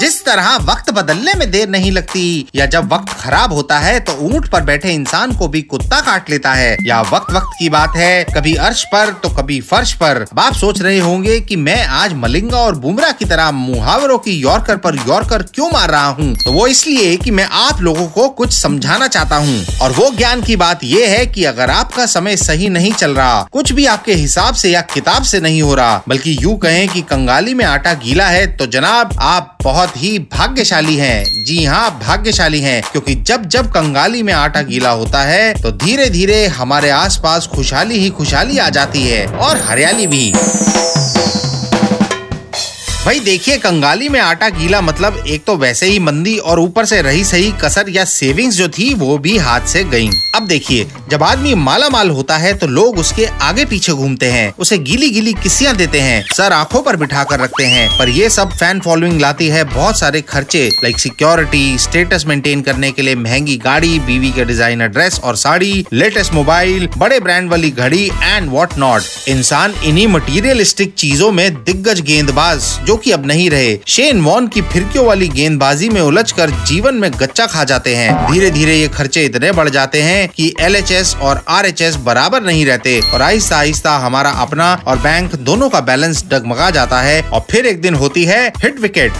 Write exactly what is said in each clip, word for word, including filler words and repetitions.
जिस तरह वक्त बदलने में देर नहीं लगती या जब वक्त खराब होता है तो ऊंट पर बैठे इंसान को भी कुत्ता काट लेता है। या वक्त वक्त की बात है, कभी अर्श पर तो कभी फर्श पर। बाप सोच रहे होंगे कि मैं आज मलिंगा और बुमराह की तरह मुहावरों की यॉर्कर पर यॉर्कर क्यों मार रहा हूँ, तो वो इसलिए कि मैं आप लोगों को कुछ समझाना चाहता हूँ। और वो ज्ञान की बात ये है कि अगर आपका समय सही नहीं चल रहा, कुछ भी आपके हिसाब से या किताब से नहीं हो रहा, बल्कि यूँ कहें कि कंगाली में आटा गीला है, तो जनाब आप बहुत ही भाग्यशाली हैं। जी हाँ, भाग्यशाली हैं, क्योंकि जब जब कंगाली में आटा गीला होता है तो धीरे धीरे हमारे आसपास खुशहाली ही खुशहाली आ जाती है और हरियाली भी। भाई देखिए, कंगाली में आटा गीला मतलब एक तो वैसे ही मंदी और ऊपर से रही सही कसर या सेविंग्स जो थी वो भी हाथ से गई। अब देखिए, जब आदमी माला माल होता है तो लोग उसके आगे पीछे घूमते हैं, उसे गीली गीली किस्सियाँ देते हैं, सर आंखों पर बिठा कर रखते हैं। पर ये सब फैन फॉलोइंग लाती है, बहुत सारे खर्चे लाइक सिक्योरिटी, स्टेटस मेंटेन करने के लिए महंगी गाड़ी, बीवी के डिजाइनर ड्रेस और साड़ी, लेटेस्ट मोबाइल, बड़े ब्रांड वाली घड़ी एंड व्हाट नॉट। इंसान इन्हीं मटीरियलिस्टिक चीजों में दिग्गज गेंदबाज जो कि अब नहीं रहे, शेन वॉन की फिरकियों वाली गेंदबाजी में उलझकर जीवन में गच्चा खा जाते हैं। धीरे धीरे ये खर्चे इतने बढ़ जाते हैं कि एल एच एस और आर एच एस बराबर नहीं रहते और आहिस्ता आहिस्ता हमारा अपना और बैंक दोनों का बैलेंस डगमगा जाता है। और फिर एक दिन होती है हिट विकेट,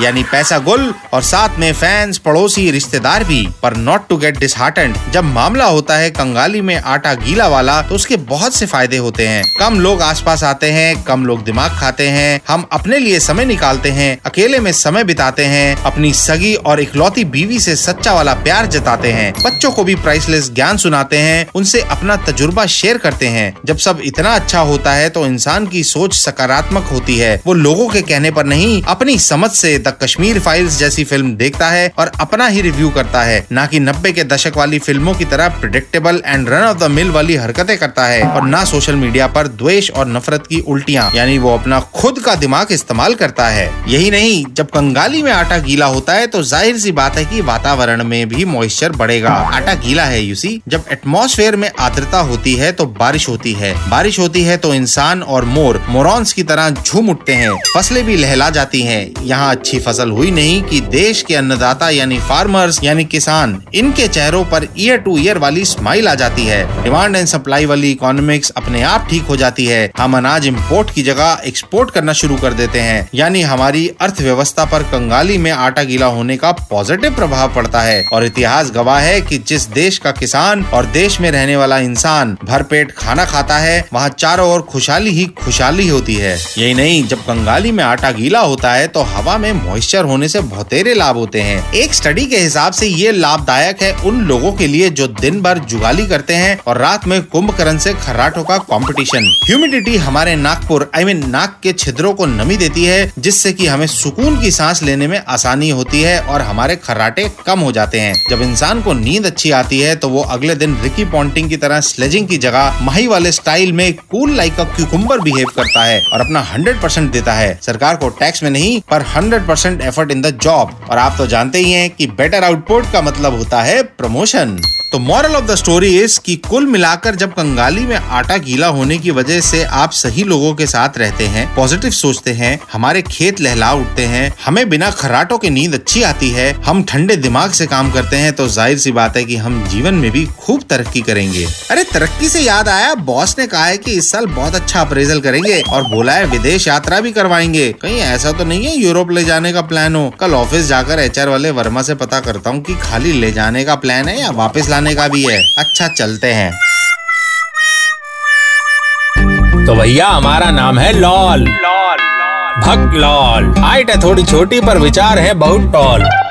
यानी पैसा गुल और साथ में फैंस, पड़ोसी, रिश्तेदार भी। पर नॉट टू गेट डिसहार्टेंड, जब मामला होता है कंगाली में आटा गीला वाला तो उसके बहुत से फायदे होते हैं। कम लोग आसपास आते हैं, कम लोग दिमाग खाते हैं, हम अपने लिए समय निकालते हैं, अकेले में समय बिताते हैं, अपनी सगी और इकलौती बीवी से सच्चा वाला प्यार जताते हैं, बच्चों को भी प्राइसलेस ज्ञान सुनाते हैं, उनसे अपना तजुर्बा शेयर करते हैं। जब सब इतना अच्छा होता है तो इंसान की सोच सकारात्मक होती है, वो लोगों के कहने पर नहीं अपनी समझ से द कश्मीर फाइल्स जैसी फिल्म देखता है और अपना ही रिव्यू करता है, ना कि नब्बे के दशक वाली फिल्मों की तरह predictable and run of the mill वाली हरकतें करता है। और ना सोशल मीडिया पर द्वेष और नफरत की उल्टियाँ, यानी वो अपना खुद का दिमाग इस्तेमाल करता है। यही नहीं, जब कंगाली में आटा गीला होता है तो जाहिर सी बात है कि वातावरण में भी मॉइस्चर बढ़ेगा। आटा गीला है यू सी। जब एटमॉस्फेयर में आर्द्रता होती है तो बारिश होती है, बारिश होती है तो इंसान और मोर मोरॉन्स की तरह झूम उठते हैं, फसलें भी लहला जाती है। यहाँ अच्छी फसल हुई नहीं कि देश के अन्नदाता यानी फार्मर्स यानी किसान, इनके चेहरों पर ईयर टू ईयर वाली स्माइल आ जाती है। डिमांड एंड सप्लाई वाली इकोनॉमिक्स अपने आप ठीक हो जाती है, हम अनाज इंपोर्ट की जगह एक्सपोर्ट करना शुरू कर देते हैं, यानी हमारी अर्थव्यवस्था पर कंगाली में आटा गीला होने का पॉजिटिव प्रभाव पड़ता है। और इतिहास गवाह है कि जिस देश का किसान और देश में रहने वाला इंसान भरपेट खाना खाता है, वहाँ चारों ओर खुशहाली ही खुशहाली होती है। यही नहीं, जब कंगाली में आटा गीला होता है तो हवा में मॉइस्चर होने से बहुतेरे लाभ होते हैं। एक स्टडी के हिसाब से ये लाभदायक है उन लोगों के लिए जो दिन भर जुगाली करते हैं और रात में कुंभकर्ण से खर्राटों का कंपटीशन। ह्यूमिडिटी हमारे नाकपुर आई मीन नाक के छिद्रों को नमी देती है, जिससे कि हमें सुकून की सांस लेने में आसानी होती है और हमारे खर्राटे कम हो जाते हैं। जब इंसान को नींद अच्छी आती है तो वो अगले दिन रिकी पॉन्टिंग की तरह स्लेजिंग की जगह माही वाले स्टाइल में cool like a cucumber behave करता है और अपना हंड्रेड परसेंट देता है, सरकार को टैक्स में नहीं पर hundred percent effort in the job. और आप तो जानते ही हैं कि बेटर आउटपुट का मतलब होता है प्रमोशन। तो moral of the story is कि कुल मिलाकर जब कंगाली में आटा गीला होने की वजह से आप सही लोगों के साथ रहते हैं, पॉजिटिव सोचते हैं, हमारे खेत लहला उठते हैं, हमें बिना खर्राटों की नींद अच्छी आती है, हम ठंडे दिमाग से काम करते हैं, तो जाहिर सी बात है कि हम जीवन में भी खूब तरक्की करेंगे। अरे तरक्की से याद आया, बॉस ने कहा है कि इस साल बहुत अच्छा अप्रेजल करेंगे और बोला है विदेश यात्रा भी करवाएंगे, कहीं ऐसा तो नहीं है यूरोप ले जाने का प्लान हो। कल ऑफिस जाकर एच आर वाले वर्मा से पता करता हूँ कि खाली ले जाने का प्लान है या वापस का भी है। अच्छा चलते हैं। तो भैया हमारा नाम है लॉल लॉल भक लॉल। हाइट है थोड़ी छोटी पर विचार है बहुत टॉल।